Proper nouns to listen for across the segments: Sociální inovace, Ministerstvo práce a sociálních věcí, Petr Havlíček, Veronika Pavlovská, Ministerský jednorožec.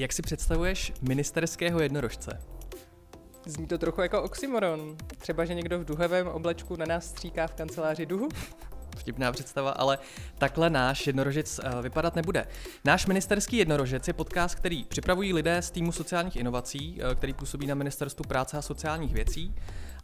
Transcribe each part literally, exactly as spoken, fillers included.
Jak si představuješ ministerského jednorožce? Zní to trochu jako oxymoron. Třeba, že někdo v duhovém oblečku na nás stříká v kanceláři duhu? Vtipná představa, ale takhle náš jednorožec vypadat nebude. Náš ministerský jednorožec je podcast, který připravují lidé z týmu sociálních inovací, který působí na Ministerstvu práce a sociálních věcí.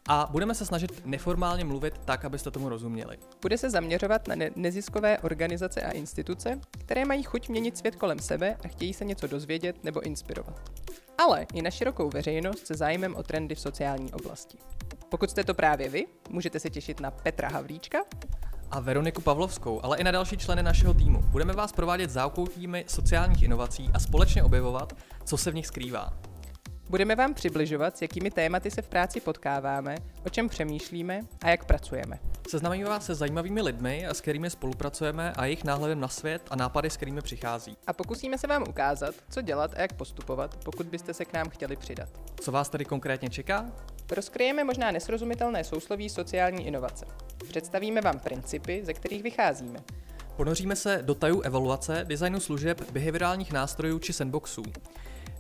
A budeme se snažit neformálně mluvit tak, abyste tomu rozuměli. Bude se zaměřovat na ne- neziskové organizace a instituce, které mají chuť měnit svět kolem sebe a chtějí se něco dozvědět nebo inspirovat. Ale i na širokou veřejnost se zájmem o trendy v sociální oblasti. Pokud jste to právě vy, můžete se těšit na Petra Havlíčka a Veroniku Pavlovskou, ale i na další členy našeho týmu. Budeme vás provádět zákoutími sociálních inovací a společně objevovat, co se v nich skrývá. Budeme vám přibližovat, s jakými tématy se v práci potkáváme, o čem přemýšlíme a jak pracujeme. Seznamíme vás se zajímavými lidmi, s kterými spolupracujeme a jejich náhledem na svět a nápady, s kterými přichází. A pokusíme se vám ukázat, co dělat a jak postupovat, pokud byste se k nám chtěli přidat. Co vás tady konkrétně čeká? Rozkryjeme možná nesrozumitelné sousloví sociální inovace. Představíme vám principy, ze kterých vycházíme. Ponoříme se do tajů evaluace, designu služeb, behaviorálních nástrojů či sandboxů.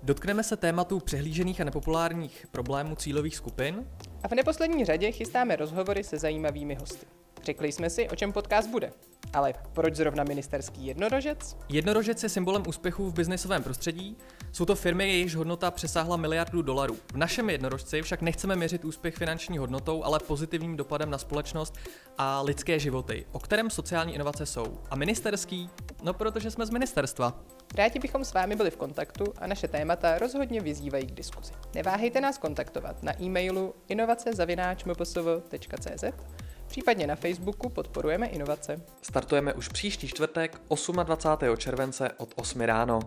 Dotkneme se tématu přehlížených a nepopulárních problémů cílových skupin. A v neposlední řadě chystáme rozhovory se zajímavými hosty. Řekli jsme si, o čem podcast bude. Ale proč zrovna ministerský jednorožec? Jednorožec je symbolem úspěchu v biznesovém prostředí. Jsou to firmy, jejichž hodnota přesáhla miliardu dolarů. V našem jednorožci však nechceme měřit úspěch finanční hodnotou, ale pozitivním dopadem na společnost a lidské životy, o kterém sociální inovace jsou. A ministerský? No protože jsme z ministerstva. Rádi bychom s vámi byli v kontaktu a naše témata rozhodně vyzývají k diskuzi. Neváhejte nás kontaktovat na e-mailu inovace zavináč m p s v tečka c z, případně na Facebooku Podporujeme inovace. Startujeme už příští čtvrtek dvacátého osmého července od osmi ráno.